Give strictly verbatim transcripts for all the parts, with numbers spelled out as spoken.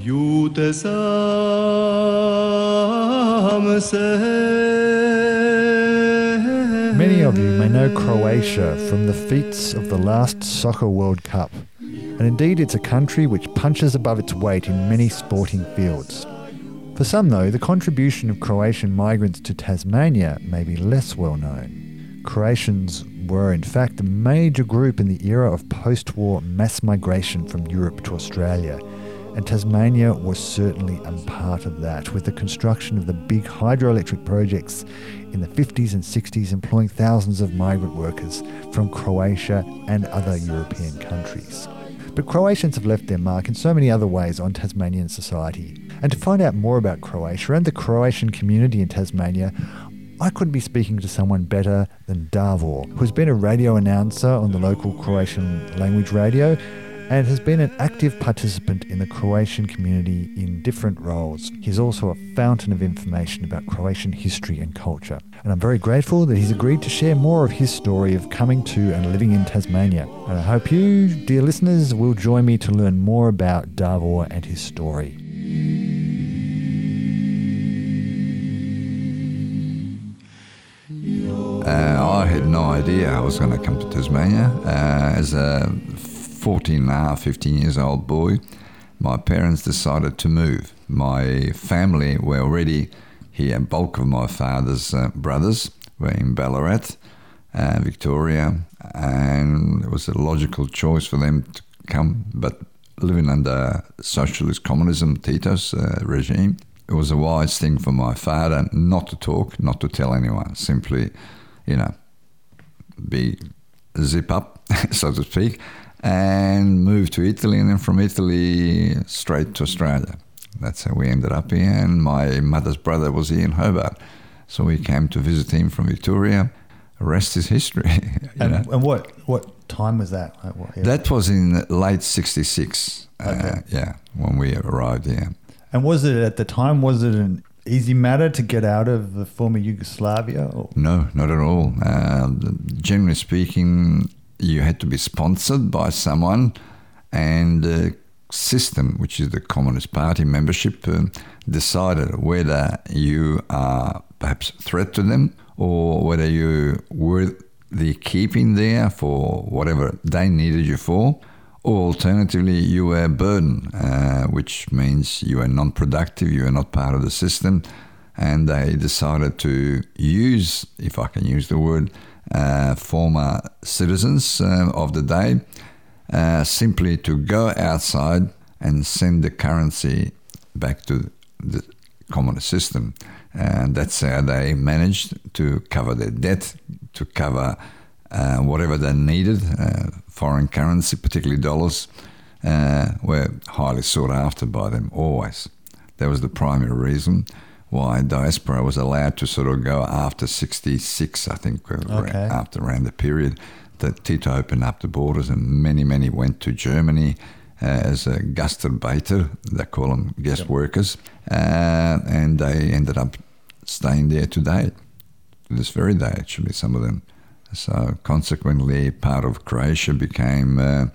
Jute se. Many of you may know Croatia from the feats of the last Soccer World Cup, and indeed it's a country which punches above its weight in many sporting fields. For some though, the contribution of Croatian migrants to Tasmania may be less well known. Croatians were in fact a major group in the era of post-war mass migration from Europe to Australia, and Tasmania was certainly a part of that, with the construction of the big hydroelectric projects in the fifties and sixties employing thousands of migrant workers from Croatia and other European countries. But Croatians have left their mark in so many other ways on Tasmanian society. And to find out more about Croatia and the Croatian community in Tasmania, I couldn't be speaking to someone better than Davor, who's been a radio announcer on the local Croatian language radio and has been an active participant in the Croatian community in different roles. He's also a fountain of information about Croatian history and culture. And I'm very grateful that he's agreed to share more of his story of coming to and living in Tasmania. And I hope you, dear listeners, will join me to learn more about Davor and his story. Uh, I had no idea I was going to come to Tasmania. Uh, as a fourteen and a half, fifteen years old boy, my parents decided to move. My family were already here. A bulk of my father's uh, brothers were in Ballarat, uh, Victoria, and it was a logical choice for them to come. But living under socialist communism, Tito's uh, regime, it was a wise thing for my father not to talk, not to tell anyone, simply, you know, be zip up, so to speak, and moved to Italy, and then from Italy straight to Australia. That's how we ended up here, and my mother's brother was here in Hobart, so we came to visit him from Victoria. The rest is history. And, and what what time was that? Like, what, yeah. That was in late sixty-six, okay. uh, yeah, when we arrived here. And was it, at the time, was it an easy matter to get out of the former Yugoslavia? Or? No, not at all. Uh, generally speaking, you had to be sponsored by someone, and the system, which is the Communist Party membership, uh, decided whether you are perhaps a threat to them or whether you were the keeping there for whatever they needed you for, or alternatively you were a burden, uh, which means you are non-productive, you are not part of the system, and they decided to use, if I can use the word, Uh, former citizens uh, of the day uh, simply to go outside and send the currency back to the communist system, and that's how they managed to cover their debt, to cover uh, whatever they needed. Uh, foreign currency, particularly dollars, uh, were highly sought after by them always. That was the primary reason why diaspora was allowed to sort of go after sixty-six, I think, okay. after around the period that Tito opened up the borders, and many, many went to Germany as a Gastarbeiter, they call them guest yep. workers, uh, and they ended up staying there today, to this very day, actually, some of them. So consequently, part of Croatia became uh,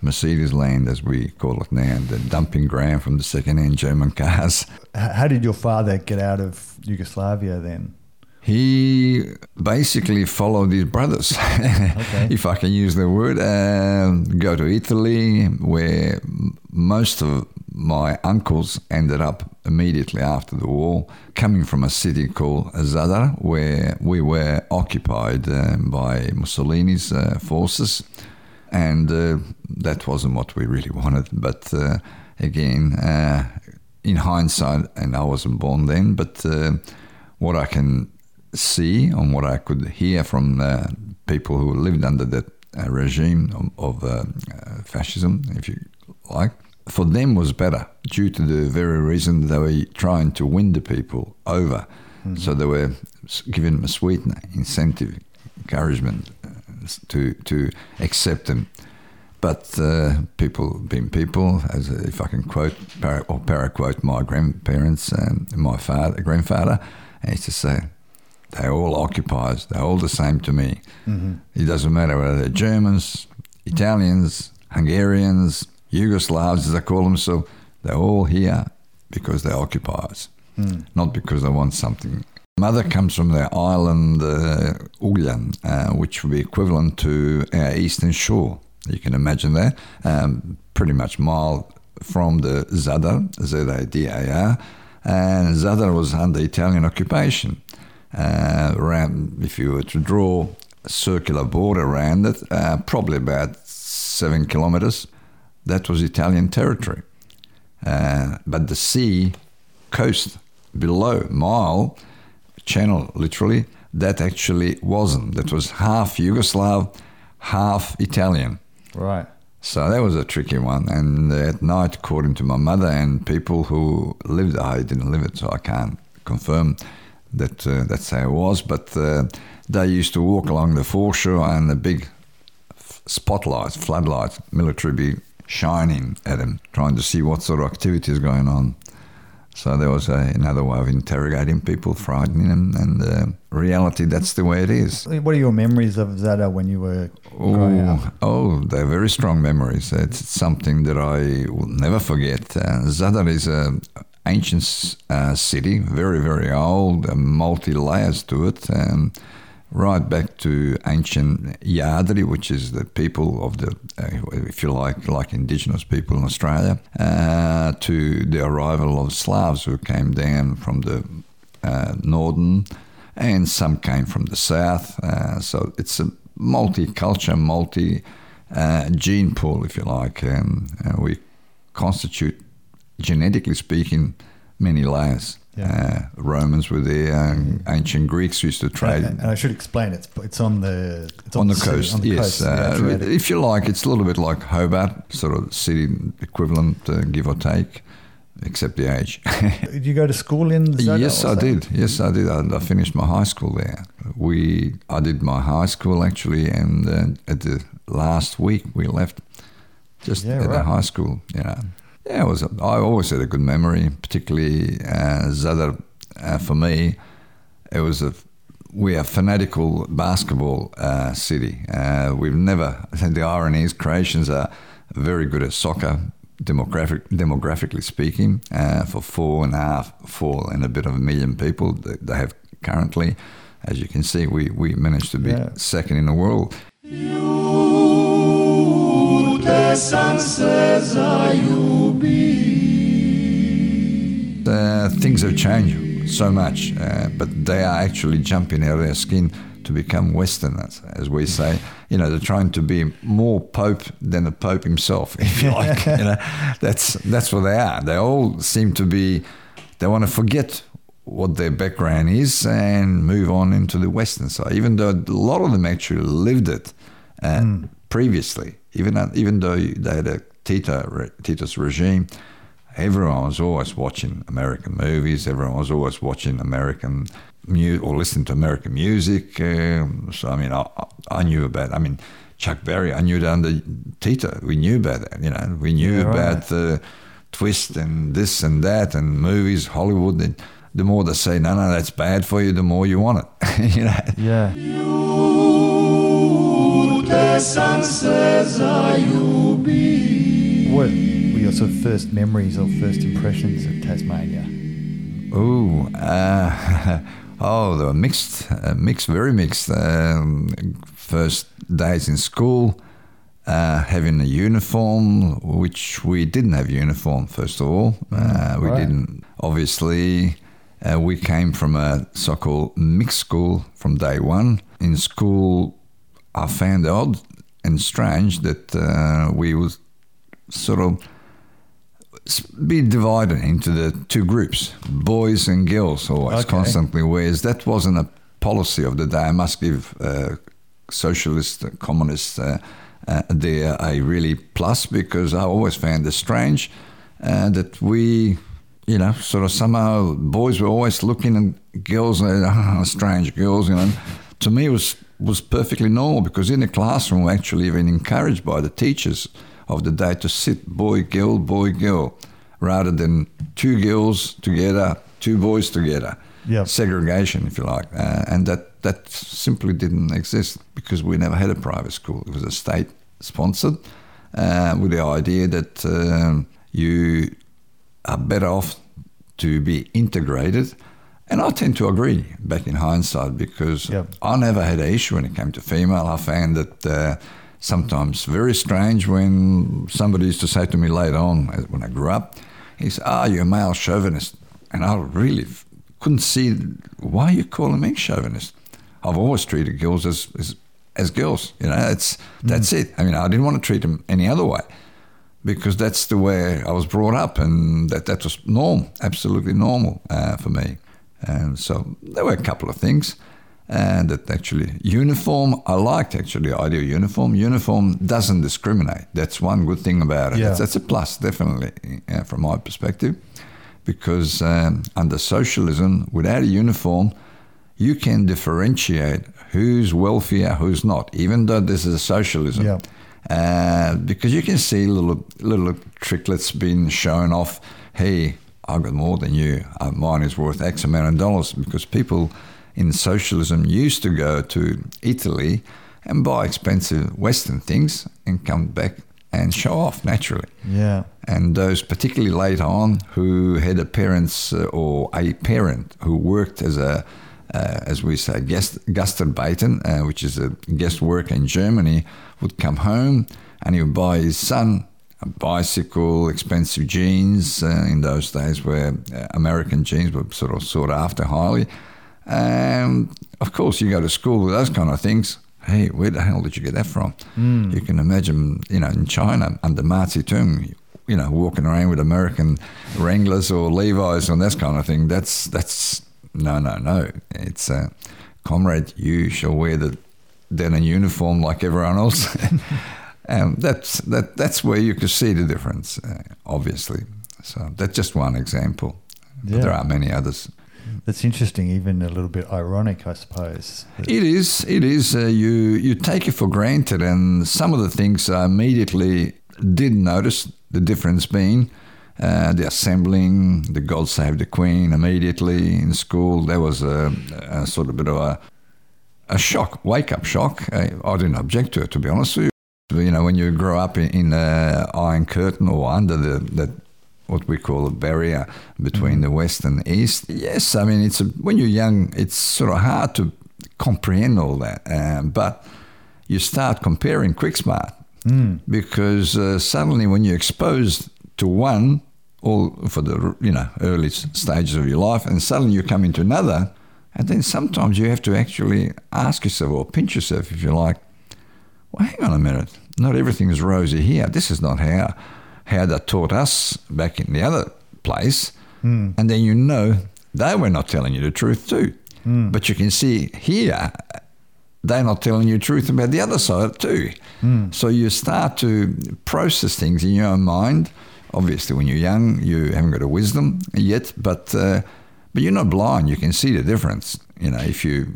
Mercedes land, as we call it now, the dumping ground from the second-hand German cars. How did your father get out of Yugoslavia then? He basically followed his brothers, okay. if I can use the word, uh, go to Italy, where most of my uncles ended up immediately after the war, coming from a city called Zadar, where we were occupied uh, by Mussolini's uh, forces. And uh, that wasn't what we really wanted. But uh, again, uh, in hindsight, and I wasn't born then, but uh, what I can see and what I could hear from uh, people who lived under that uh, regime of, of uh, fascism, if you like, for them was better due to the very reason they were trying to win the people over. Mm-hmm. So they were giving them a sweetener, incentive, encouragement, to to accept them. But uh, people being people, as if I can quote para, or para-quote my grandparents and my father, grandfather, I used to say, they're all occupiers, they're all the same to me. Mm-hmm. It doesn't matter whether they're Germans, Italians, Hungarians, Yugoslavs, as I call them, so They're all here because they're occupiers, mm. not because they want something. Mother comes from the island uh, Uglian, uh, which would be equivalent to our eastern shore. You can imagine that. Um, pretty much mile from the Zadar, Z A D A R, and Zadar was under Italian occupation. Uh, around, if you were to draw a circular border around it, uh, probably about seven kilometres, that was Italian territory. Uh, but the sea coast below, mile, channel literally, that actually wasn't. That was half Yugoslav, half Italian. Right. So that was a tricky one. And at night, according to my mother and people who lived, I didn't live it, so I can't confirm that uh, that's how it was. But uh, they used to walk along the foreshore and the big spotlights, floodlights, military be shining at them, trying to see what sort of activity is going on. So there was a, another way of interrogating people, frightening them, and uh, reality, that's the way it is. What are your memories of Zadar when you were growing up? Oh, they're very strong memories. It's something that I will never forget. Uh, Zadar is an ancient uh, city, very, very old, uh, multi-layers to it, um, right back to ancient Yadri, which is the people of the, uh, if you like, like indigenous people in Australia, uh, to the arrival of Slavs who came down from the uh, northern, and some came from the south. Uh, so it's a multi-culture, multi-gene uh, pool, if you like, and, and we constitute, genetically speaking, many layers. Yeah. Uh, Romans were there. Um, ancient Greeks used to trade. And, and I should explain it's it's on the it's on, on the, the coast. City, on the yes, coast, uh, yeah, if you like, it's a little bit like Hobart, sort of city equivalent, uh, give or take, except the age. Did you go to school in Zadar? Yes, I did. Yes, I did. I, I finished my high school there. We I did my high school actually, and uh, at the last week we left, just yeah, at right. the high school, you know. Yeah, it was a, I always had a good memory, particularly uh, Zadar. Uh, for me, it was a we are fanatical basketball uh, city. Uh, we've never. The irony is, Croatians are very good at soccer, demographic demographically speaking. Uh, for four and a half, four and a bit of a million people that they have currently, as you can see, we we managed to be yeah. second in the world. You, the sun says, are you? Uh, things have changed so much, uh, but they are actually jumping out of their skin to become Westerners, as we say. You know, they're trying to be more Pope than the Pope himself, if you like. You know, that's that's what they are. They all seem to be. They want to forget what their background is and move on into the Western side, even though a lot of them actually lived it uh, mm. previously. Even even though they had a Tito Tito's regime. Everyone was always watching American movies. Everyone was always watching American mu- or listening to American music. Um, so, I mean, I, I knew about, I mean, Chuck Berry, I knew that under Tito. We knew about that, you know. We knew yeah, about the right. uh, twist and this and that and movies, Hollywood. And the more they say, no, no, that's bad for you, the more you want it, you know. Yeah. You, the sun says, are you be? What? Your sort of first memories or first impressions of Tasmania? Ooh, uh, oh, they were mixed, uh, mixed, very mixed. Um, first days in school, uh, having a uniform, which we didn't have uniform, first of all. Uh, we right. didn't, obviously. Uh, we came from a so-called mixed school from day one. In school, I found it odd and strange that uh, we was sort of be divided into the two groups, boys and girls always, okay. constantly, whereas that wasn't a policy of the day. I must give uh, socialists, communists uh, uh, there a really plus, because I always found it strange uh, that we, you know, sort of somehow boys were always looking at girls, uh, strange girls, you know. To me it was, was perfectly normal, because in the classroom we actually even encouraged by the teachers of the day to sit boy, girl, boy, girl, rather than two girls together, two boys together. Yep. Segregation, if you like. Uh, and that, that simply didn't exist, because we never had a private school. It was a state-sponsored uh, with the idea that um, you are better off to be integrated. And I tend to agree back in hindsight, because yep. I never had an issue when it came to female. I found it uh, sometimes very strange when somebody used to say to me later on when I grew up, he said, ah, oh, you're a male chauvinist. And I really f- couldn't see why you're calling me chauvinist. I've always treated girls as as, as girls. You know, it's, that's mm. it. I mean, I didn't want to treat them any other way, because that's the way I was brought up, and that, that was normal, absolutely normal uh, for me. And so there were a couple of things, and that actually uniform, I liked actually the idea of uniform. Uniform doesn't discriminate. That's one good thing about it. Yeah. That's, that's a plus, definitely, uh, from my perspective, because um, under socialism, without a uniform, you can differentiate who's wealthier, who's not, even though this is a socialism. Yeah. Uh, because you can see little little tricklets being shown off. Hey, I've got more than you. Uh, mine is worth X amount of dollars, because people in socialism used to go to Italy and buy expensive Western things and come back and show off naturally. Yeah. And those particularly later on who had a parents uh, or a parent who worked as a, Uh, as we say, guest, Gastarbeiten, uh, which is a guest worker in Germany, would come home and he would buy his son a bicycle, expensive jeans, uh, in those days where uh, American jeans were sort of sought after highly. And um, of course, you go to school with those kind of things. Hey, where the hell did you get that from? Mm. You can imagine, you know, in China under Mao Zedong, you know, walking around with American Wranglers or Levi's and that kind of thing. That's that's. No, no, no. It's, uh, comrade, you shall wear the denim uniform like everyone else. And that's that. That's where you can see the difference, uh, obviously. So that's just one example. Yeah. But there are many others. That's interesting, even a little bit ironic, I suppose. It is. It is. Uh, you, you take it for granted. And some of the things I immediately did notice, the difference being... Uh, the assembling, the God Save the Queen immediately in school. There was a, a sort of bit of a, a shock, wake-up shock. I, I didn't object to it, to be honest with you. You know, when you grow up in, in the Iron Curtain or under the that what we call a barrier between the West and the East, yes, I mean, it's a, when you're young, it's sort of hard to comprehend all that. Um, but you start comparing QuickSmart mm. because uh, suddenly when you're exposed to one, all for the, you know, early stages of your life, and suddenly you come into another, and then sometimes you have to actually ask yourself or pinch yourself, if you like, well, hang on a minute, not everything is rosy here. This is not how how they taught us back in the other place. Mm. And then, you know, they were not telling you the truth too. Mm. But you can see here, they're not telling you the truth about the other side too. Mm. So you start to process things in your own mind. Obviously, when you're young, you haven't got a wisdom yet, but uh, but you're not blind. You can see the difference. You know, if you're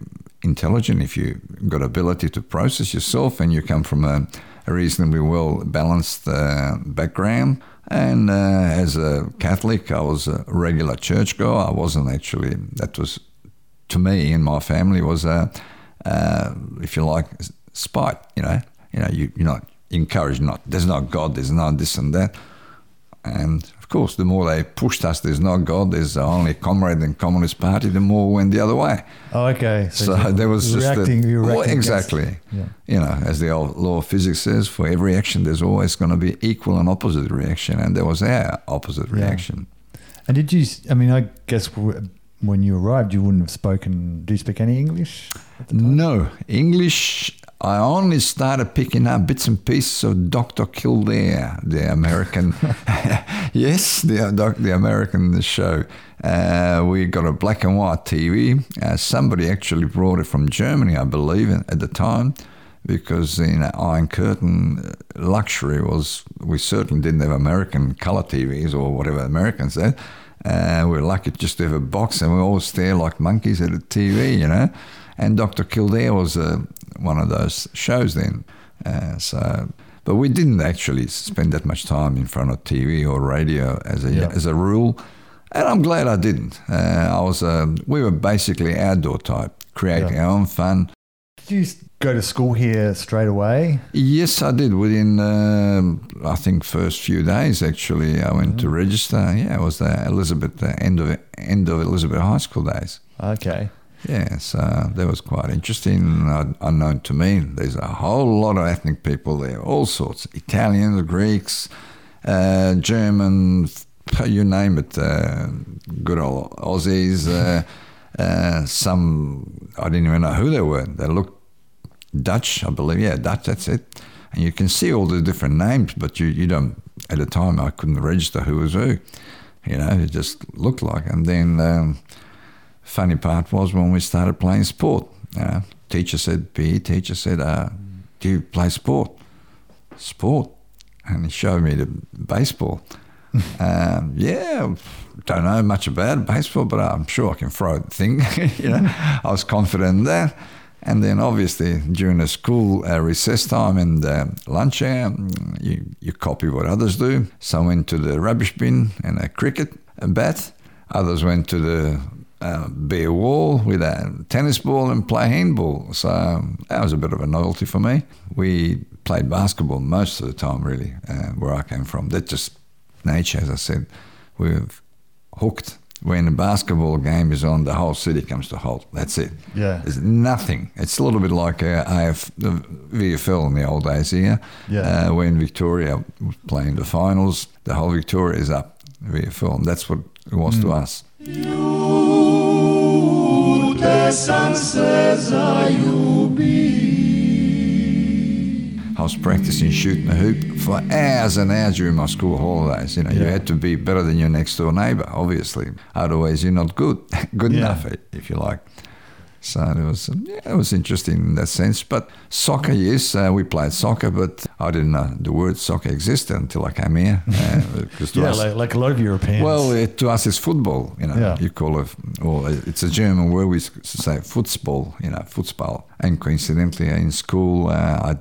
intelligent, if you've got ability to process yourself, and you come from a, a reasonably well-balanced uh, background. And uh, as a Catholic, I was a regular churchgoer. I wasn't actually, that was, to me and my family, was, a, uh, if you like, spite, you know. You know, you, you're not encouraged, not, there's not God, there's not this and that. And, of course, the more they pushed us, there's no God, there's only Comrade and Communist Party, the more went the other way. Oh, okay. So, so there was just reacting, a, well, exactly. Yeah. You know, as the old law of physics says, for every action, there's always going to be equal and opposite reaction, and there was our opposite yeah. reaction. And did you, I mean, I guess when you arrived, you wouldn't have spoken, do you speak any English at the time? No, English... I only started picking up bits and pieces of Doctor Kildare, the American, yes, the, the American show. Uh, we got a black and white T V. Uh, somebody actually brought it from Germany, I believe, at the time, because in Iron Curtain luxury was, we certainly didn't have American color T Vs or whatever Americans had. Uh, we were lucky just to have a box, and we all stare like monkeys at the T V, you know. And Doctor Kildare was uh, one of those shows then. Uh, so, but we didn't actually spend that much time in front of T V or radio as a yeah. as a rule. And I'm glad I didn't. Uh, I was uh, we were basically outdoor type, creating yeah. our own fun. you go to school here straight away? Yes, I did. Within, um, I think, first few days, actually, I went mm. to register. Yeah, it was the Elizabeth, the end of end of Elizabeth High School days. Okay. Yeah, so that was quite interesting, uh, unknown to me. There's a whole lot of ethnic people there, all sorts, Italians, Greeks, uh, German, you name it, uh, good old Aussies. Uh, uh, some, I didn't even know who they were. They looked Dutch, I believe. Yeah, Dutch, that's it. And you can see all the different names, but you, you don't, at the time I couldn't register who was who. You know, it just looked like. And then... Um, funny part was when we started playing sport. Uh, teacher said, P E teacher said, uh, do you play sport? Sport? And he showed me the baseball. um, yeah, don't know much about baseball, but I'm sure I can throw the thing. You know, I was confident in that. And then obviously during the school uh, recess time and uh, lunch hour, you, you copy what others do. Some went to the rubbish bin and a cricket and bat. Others went to the Uh, bare wall with a tennis ball and play handball. So um, that was a bit of a novelty for me. We played basketball most of the time, really, uh, where I came from. That's just nature, as I said. We're hooked. When a basketball game is on, the whole city comes to halt. That's it. Yeah. There's nothing. It's a little bit like uh, A F, the V F L in the old days here. Yeah. Uh, when Victoria was playing the finals, the whole Victoria is up, V F L, and that's what it was mm. to us. You te sam se zaljubi. I was practicing shooting the hoop for hours and hours during my school holidays. You know, yeah. you had to be better than your next door neighbour, obviously. Otherwise, you're not good, good yeah. enough, if you like. So it was, yeah, it was interesting in that sense. But soccer, yes, uh, we played soccer, but I didn't know the word soccer existed until I came here. Uh, yeah, us, like, like a lot of Europeans. Well, it, to us, it's football. You know, yeah. you call it. Well, it's a German word. We say football. You know, football. And coincidentally, in school, uh, I,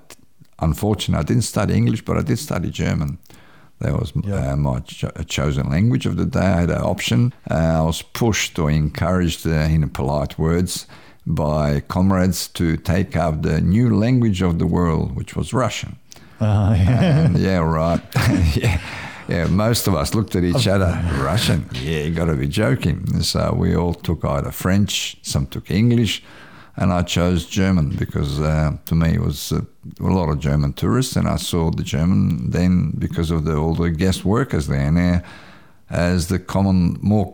unfortunately, I didn't study English, but I did study German. That was yeah. uh, my cho- chosen language of the day. I had an option. Uh, I was pushed or encouraged uh, in polite words by comrades to take up the new language of the world, which was Russian. Uh, yeah. And yeah, right. yeah, yeah. Most of us looked at each other, Russian? Yeah, you got to be joking. And so we all took either French, some took English, and I chose German because uh, to me it was uh, a lot of German tourists, and I saw the German then because of the, all the guest workers there and there as the common, more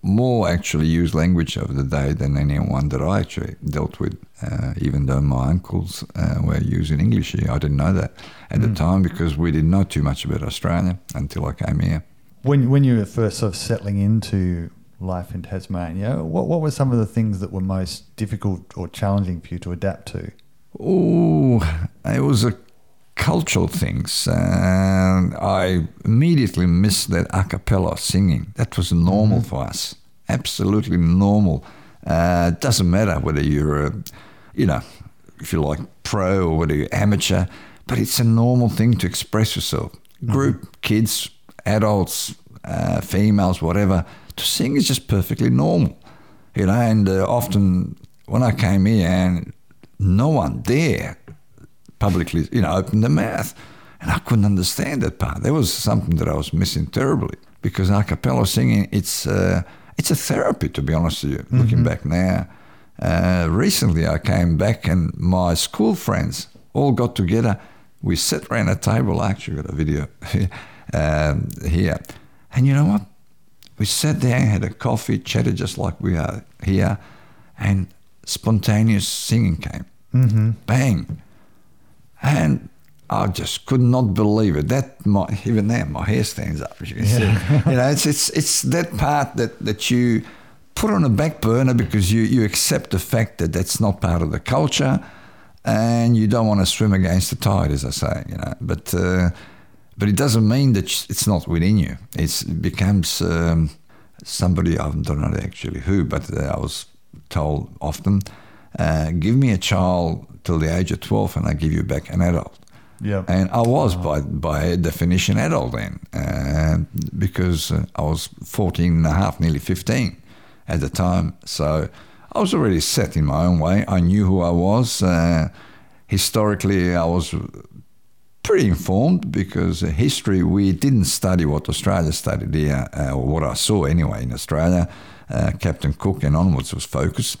more actually used language of the day than anyone that I actually dealt with, uh, even though my uncles uh, were using English here. I didn't know that at mm. the time because we didn't know too much about Australia until I came here. When when you were first sort of settling into life in Tasmania, what, what were some of the things that were most difficult or challenging for you to adapt to? Oh, it was a cultural things, and I immediately missed that a cappella singing. That was normal for us, absolutely normal. Uh, it doesn't matter whether you're, a, you know, if you like pro or whether you're amateur, but it's a normal thing to express yourself. Group, mm-hmm. kids, adults, uh, females, whatever, to sing is just perfectly normal, you know. And uh, often when I came here, and no one there publicly, you know, opened the mouth. And I couldn't understand that part. There was something that I was missing terribly because a cappella singing, it's, uh, it's a therapy, to be honest with you, mm-hmm. looking back now. Uh, recently I came back and my school friends all got together. We sat around a table. I actually got a video um, here. And you know what? We sat there, had a coffee, chatted just like we are here, and spontaneous singing came. Mm-hmm. Bang. And I just could not believe it. That my, even now my hair stands up, as you can yeah. see. You know, it's it's it's that part that, that you put on a back burner because you, you accept the fact that that's not part of the culture, and you don't want to swim against the tide, as I say. You know, but uh, but it doesn't mean that it's not within you. It's, it becomes um, somebody I don't know actually who, but uh, I was told often, uh, give me a child till the age of twelve and I give you back an adult. Yeah. And I was oh. by by definition adult then, uh, because I was fourteen and a half, nearly fifteen at the time. So I was already set in my own way. I knew who I was. Uh, historically, I was pretty informed because history, we didn't study what Australia studied here, uh, or what I saw anyway in Australia. Uh, Captain Cook and onwards was focus.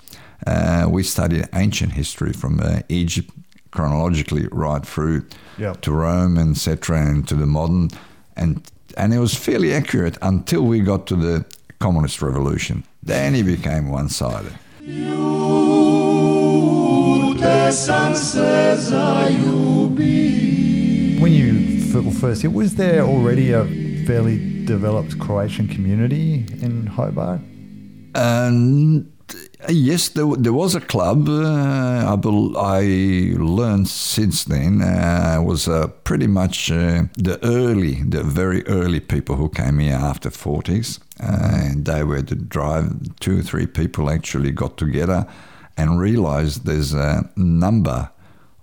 Uh, we studied ancient history from uh, Egypt chronologically right through yep. to Rome, et cetera, and to the modern. And and it was fairly accurate until we got to the Communist Revolution. Then it became one-sided. When you first hit, was there already a fairly developed Croatian community in Hobart? Um, yes, there, there was a club. Uh, I, be, I learned since then. Uh, was uh, pretty much uh, the early, the very early people who came here after forties. Uh, and they were to drive, two or three people actually got together and realized there's a number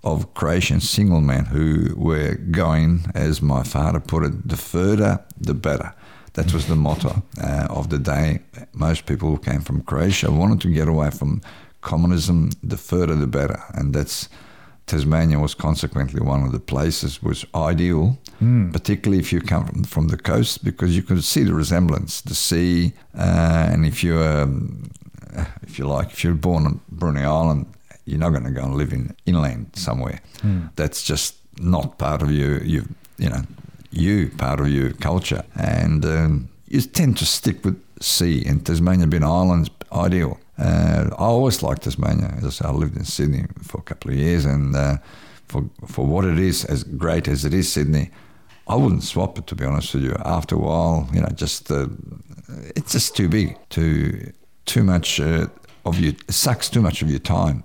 of Croatian single men who were going, as my father put it, the further, the better. That was the motto uh, of the day. Most people who came from Croatia wanted to get away from communism, the further the better. And that's, Tasmania was consequently one of the places was ideal, mm. particularly if you come from, from the coast, because you could see the resemblance, the sea. Uh, and if you, um, if you like, if you're born on Bruny Island, you're not going to go and live in inland somewhere. Mm. That's just not part of you, you, you know, you, part of your culture. And um, you tend to stick with sea, and Tasmania being an island's ideal. Uh, I always liked Tasmania. As I said, I lived in Sydney for a couple of years, and uh, for for what it is, as great as it is, Sydney, I wouldn't swap it, to be honest with you. After a while, you know, just uh, it's just too big, too too much uh, of you. It sucks too much of your time,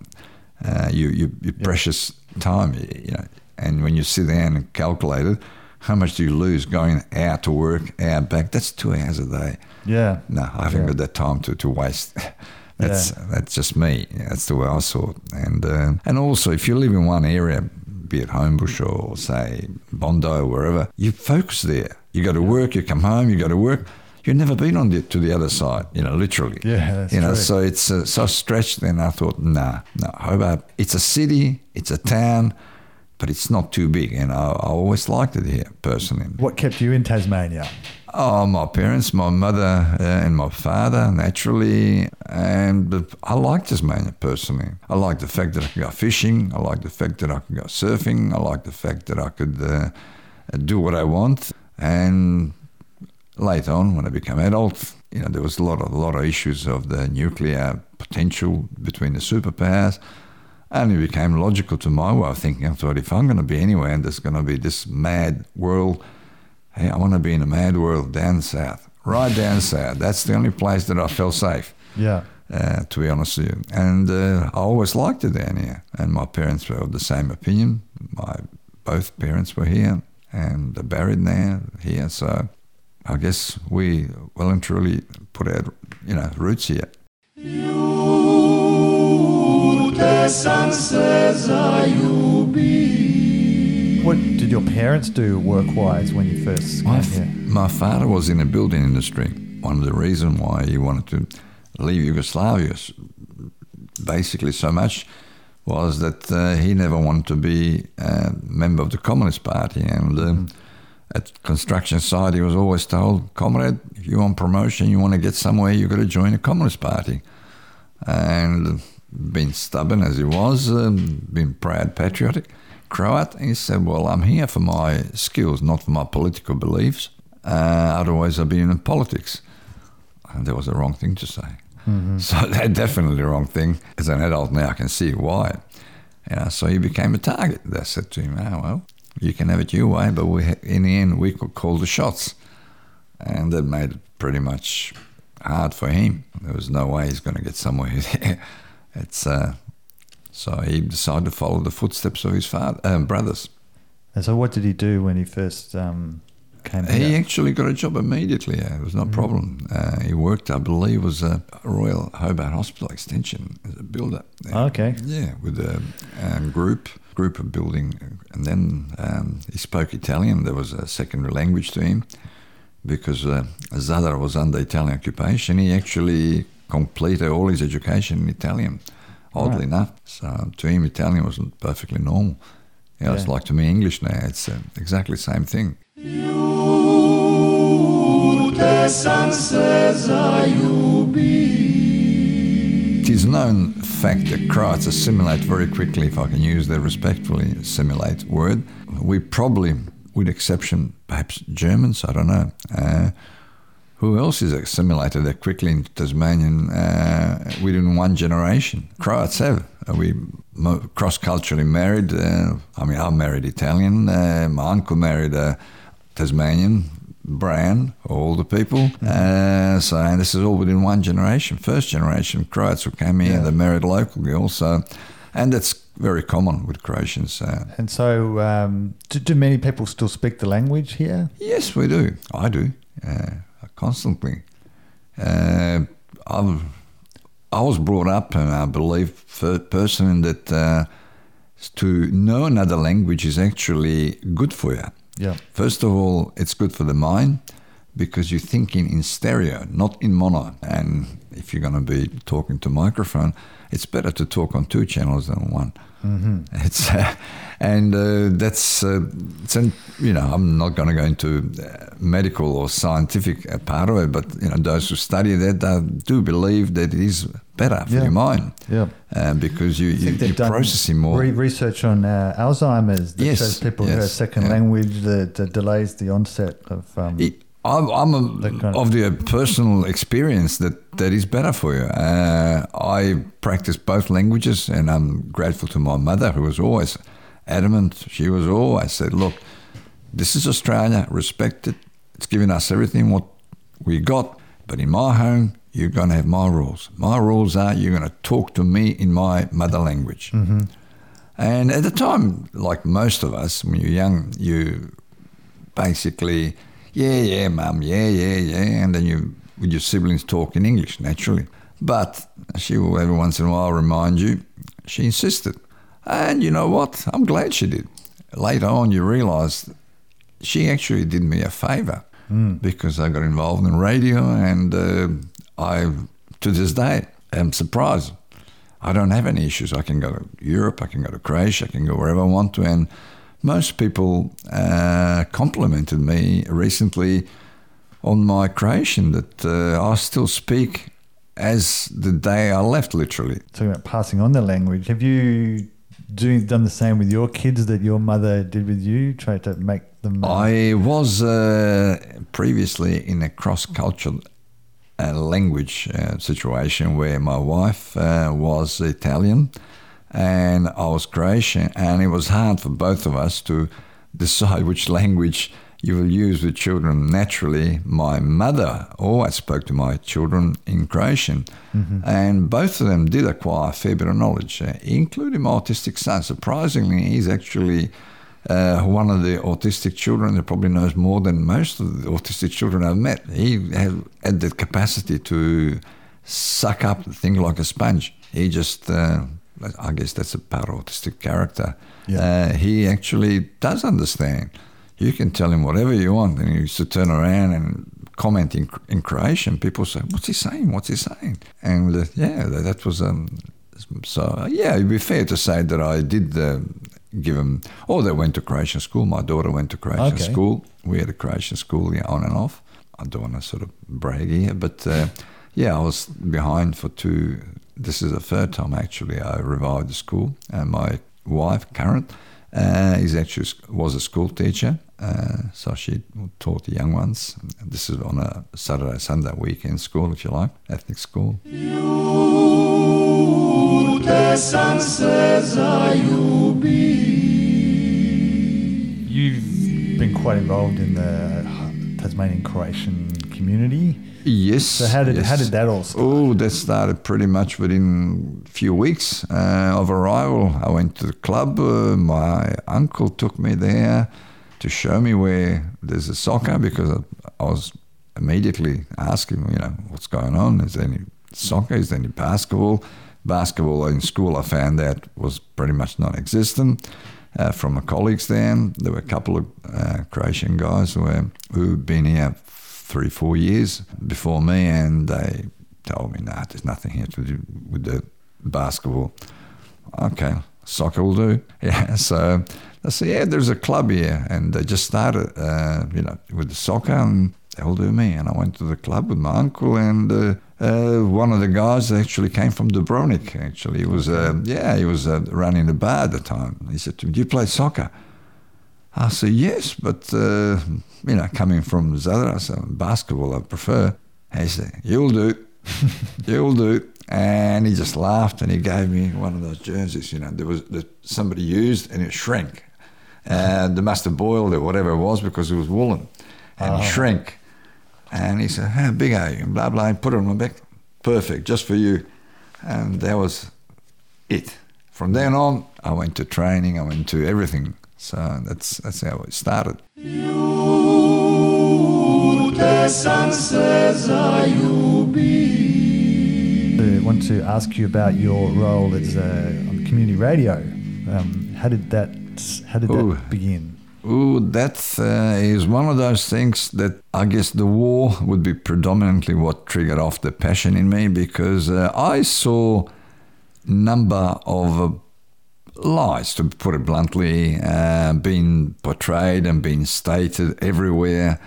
uh, you, you, your yeah. precious time. You know, and when you sit down and calculate it, how much do you lose going hour to work, hour back? That's two hours a day. Yeah. No, I haven't yeah. got that time to, to waste. That's yeah. that's just me. That's the way I saw it. And uh, and also, if you live in one area, be it Homebush or, say, Bondo, wherever, you focus there. You go to work, you come home, you go to work. You've never been on the, to the other side, you know, literally. Yeah, that's you know, true. So it's uh, so stretched. Then I thought, nah, no, Hobart, it's a city, it's a town, but it's not too big, and I, I always liked it here, personally. What kept you in Tasmania? Oh, my parents, my mother uh, and my father, naturally, and I liked Tasmania, personally. I liked the fact that I could go fishing, I liked the fact that I could go surfing, I liked the fact that I could uh, do what I want, and later on, when I became adult, you know, there was a lot of, a lot of issues of the nuclear potential between the superpowers. And it became logical to my way of thinking. I thought, if I'm going to be anywhere and there's going to be this mad world, hey, I want to be in a mad world down south, right down south. That's the only place that I felt safe, yeah. Uh, to be honest with you. And uh, I always liked it down here. And my parents were of the same opinion. My both parents were here and they're buried now here. So I guess we well and truly put our, you know, roots here. What did your parents do work-wise when you first came f- here? My father was in the building industry. One of the reasons why he wanted to leave Yugoslavia basically so much was that uh, he never wanted to be a member of the Communist Party. And uh, mm. at construction site, he was always told, comrade, if you want promotion, you want to get somewhere, you've got to join the Communist Party. And being stubborn as he was, um, being proud, patriotic, Croat, he said, well, I'm here for my skills, not for my political beliefs. Uh, otherwise, I'll be in politics. And that was the wrong thing to say. Mm-hmm. So that definitely the wrong thing. As an adult now, I can see why. You know, so he became a target. They said to him, oh, well, you can have it your way, but we, in the end, we could call the shots. And that made it pretty much hard for him. There was no way he's going to get somewhere there. It's uh, so he decided to follow the footsteps of his father, uh, brothers. And so, what did he do when he first um, came? He out? actually got a job immediately. Yeah. It was no mm. problem. Uh, he worked, I believe, was a Royal Hobart Hospital extension as a builder. Yeah. Okay. Yeah, with a um, group group of building, and then um, he spoke Italian. There was a secondary language to him because uh, Zadar was under Italian occupation. He actually completed all his education in Italian, oddly right. enough. So to him, Italian was perfectly normal. You know, yeah. It's like to me, English now, it's uh, exactly the same thing. It is known fact that Croats assimilate very quickly, if I can use the respectfully assimilate word. We probably, with exception perhaps Germans, I don't know, uh, who else is assimilated that quickly into Tasmanian uh, within one generation? Croats have. We cross-culturally married. Uh, I mean, I married Italian. Uh, my uncle married a Tasmanian, Brian, all the people. Uh, so and this is all within one generation. First generation Croats who came here, yeah. They married local girls. So, and that's very common with Croatians. Uh, and so um, do, do many people still speak the language here? Yes, we do. I do, uh, constantly. Uh, I've... I was brought up, and I believe, personally, that uh, to know another language is actually good for you. Yeah. First of all, it's good for the mind because you're thinking in stereo, not in mono. And if you're going to be talking to microphone, it's better to talk on two channels than one. Mm-hmm. It's uh, and uh, that's uh, it's an, you know I'm not going to go into uh, medical or scientific uh, part of it, but you know those who study that uh, do believe that it is better for yeah. your mind, yeah, uh, because you you, you're processing more. Re- research on uh, Alzheimer's that yes, shows people yes, who have second yeah. language that, that delays the onset of. Um, it, I'm, I'm a, kind of, of the personal experience that, that is better for you. Uh, I practice both languages, and I'm grateful to my mother, who was always adamant. She was always said, look, this is Australia, respect it. It's given us everything what we got. But in my home, you're going to have my rules. My rules are you're going to talk to me in my mother language. Mm-hmm. And at the time, like most of us, when you're young, you basically... Yeah, yeah, mum, yeah, yeah, yeah. And then you, with your siblings, talk in English, naturally. But she will every once in a while remind you, she insisted. And you know what? I'm glad she did. Later on, you realise she actually did me a favour mm. because I got involved in radio, and uh, I, to this day, am surprised. I don't have any issues. I can go to Europe, I can go to Croatia, I can go wherever I want to, and... Most people uh, complimented me recently on my Croatian that uh, I still speak as the day I left, literally. Talking about passing on the language, have you do, done the same with your kids that your mother did with you, tried to make them... Uh, I was uh, previously in a cross-cultural uh, language uh, situation where my wife uh, was Italian and I was Croatian, and it was hard for both of us to decide which language you will use with children. Naturally, my mother always spoke to my children in Croatian, mm-hmm. and both of them did acquire a fair bit of knowledge, uh, including my autistic son. Surprisingly, he's actually uh, one of the autistic children that probably knows more than most of the autistic children I've met. He had, had the capacity to suck up the thing like a sponge. He just... Uh, I guess that's a part of autistic character. Yeah. Uh, he actually does understand. You can tell him whatever you want, and he used to turn around and comment in, in Croatian. People say, what's he saying? What's he saying? And uh, yeah, that, that was... Um, so, uh, yeah, it'd be fair to say that I did uh, give him... Oh, they went to Croatian school. My daughter went to Croatian okay. school. We had a Croatian school yeah, on and off. I don't want to sort of brag here, but uh, yeah, I was behind for two... This is the third time, actually, I revived the school. And my wife, Karen, uh, is actually was a school teacher. Uh, so she taught the young ones. This is on a Saturday, Sunday weekend school, if you like, ethnic school. You've been quite involved in the Tasmanian Croatian community. Yes. So how did yes. how did that all start? Oh, that started pretty much within a few weeks uh, of arrival. I went to the club. Uh, my uncle took me there to show me where there's a soccer because I, I was immediately asking, you know, what's going on? Is there any soccer? Is there any basketball? Basketball in school, I found out, was pretty much non-existent. Uh, from my colleagues there, there were a couple of uh, Croatian guys who were, who'd been here three, four years before me, and they told me, no, nah, there's nothing here to do with the basketball. Okay, soccer will do. Yeah, so I said, yeah, there's a club here, and they just started, uh, you know, with the soccer, and they'll do me. And I went to the club with my uncle, and uh, uh, one of the guys actually came from Dubrovnik. Actually, he was, uh, yeah, he was uh, running the bar at the time. He said to me, "Do you play soccer?" I said, "Yes, but uh, you know, coming from Zadar, I said basketball I prefer." And he said, "You'll do, you'll do." And he just laughed, and he gave me one of those jerseys. You know, there was that somebody used, and it shrank. And they must have boiled it, whatever it was, because it was woolen, and uh-huh. it shrank. And he said, "How big are you?" And blah, blah, and put it on my back. Perfect, just for you. And that was it. From then on, I went to training, I went to everything. So that's that's how it started. I want to ask you about your role as uh, on community radio. Um, how did that How did Ooh. that begin? Ooh, that uh, is one of those things that I guess the war would be predominantly what triggered off the passion in me, because uh, I saw a number of uh, lies, to put it bluntly, uh, being portrayed and being stated everywhere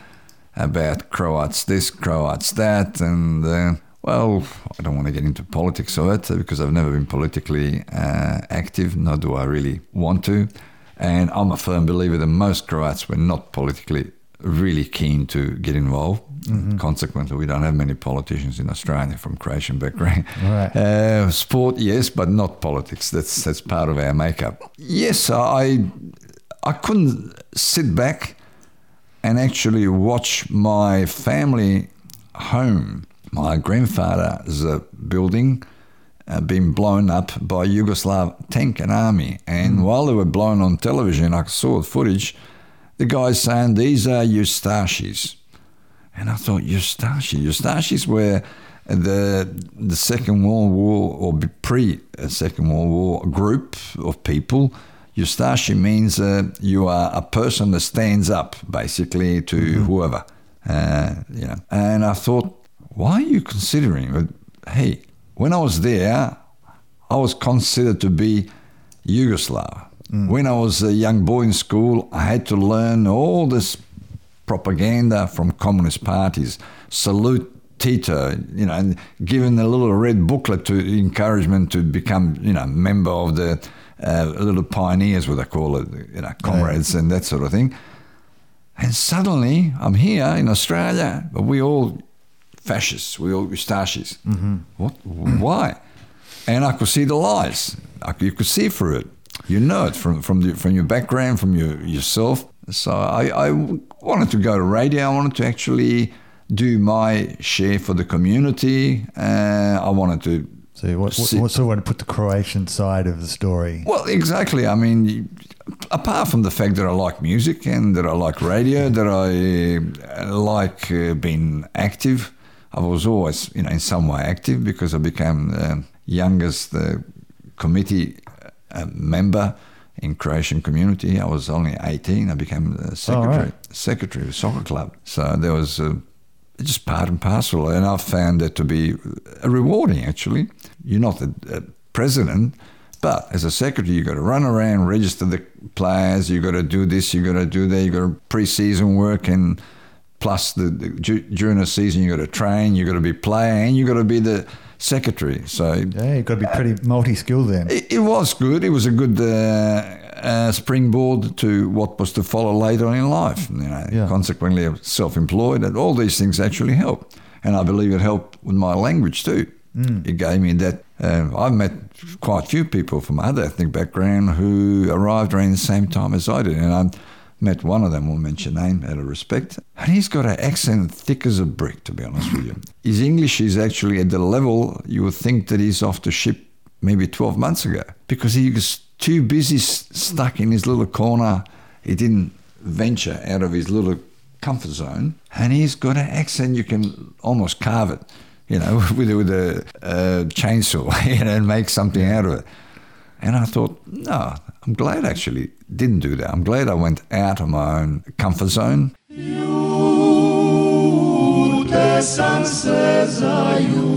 about Croats this, Croats that, and uh, well, I don't want to get into politics of it because I've never been politically uh, active, nor do I really want to. And I'm a firm believer that most Croats were not politically really keen to get involved. Mm-hmm. Consequently, we don't have many politicians in Australia from Croatian background. Right. Uh, sport, yes, but not politics. That's that's part of our makeup. Yes, I I couldn't sit back and actually watch my family home, my grandfather's building, Uh, been blown up by Yugoslav tank and army. And mm. while they were blown on television, I saw footage, the guys saying, "These are Ustashis." And I thought, Ustashi? Ustashis were the the Second World War, or pre-Second World War, group of people. Ustashi means uh, you are a person that stands up, basically, to mm. whoever. Uh, you know. And I thought, why are you considering? Hey, when I was there, I was considered to be Yugoslav. Mm. When I was a young boy in school, I had to learn all this propaganda from communist parties. Salute Tito, you know, and given a little red booklet to encouragement to become, you know, member of the uh, little pioneers, what they call it, you know, comrades yeah. and that sort of thing. And suddenly, I'm here in Australia, but we all fascists, we all Ustashis. Mm-hmm. What? Why? And I could see the lies. I, you could see through it. You know it from from the, from your background, from your yourself. So I, I wanted to go to radio. I wanted to actually do my share for the community. Uh, I wanted to. So what, what, what sort of want to put the Croatian side of the story? Well, exactly. I mean, apart from the fact that I like music and that I like radio, that I like uh, being active. I was always, you know, in some way active because I became the youngest uh, committee uh, member in Croatian community. I was only eighteen. I became the secretary, oh, right. secretary of a soccer club. So there was uh, just part and parcel. And I found that to be rewarding, actually. You're not a, a president, but as a secretary, you've got to run around, register the players. You've got to do this, you've got to do that. You've got to pre-season work and... Plus, the, the, during the season, you got to train, you got to be player, and you got to be the secretary. So yeah, you got to be pretty uh, multi-skilled then. It, it was good. It was a good uh, uh, springboard to what was to follow later on in life. You know, yeah. Consequently, I was self-employed, and all these things actually helped. And I believe it helped with my language too. Mm. It gave me that. Uh, I've met quite a few people from other ethnic background who arrived around the same time as I did, and I'm. Met one of them, won't mention name out of respect, and he's got an accent thick as a brick, to be honest with you. His English is actually at the level you would think that he's off the ship maybe twelve months ago, because he was too busy s- stuck in his little corner. He didn't venture out of his little comfort zone, and he's got an accent you can almost carve it, you know, with, with a, a chainsaw, you know, and make something out of it. And I thought, no, I'm glad I actually didn't do that. I'm glad I went out of my own comfort zone. You, the sun says, are you?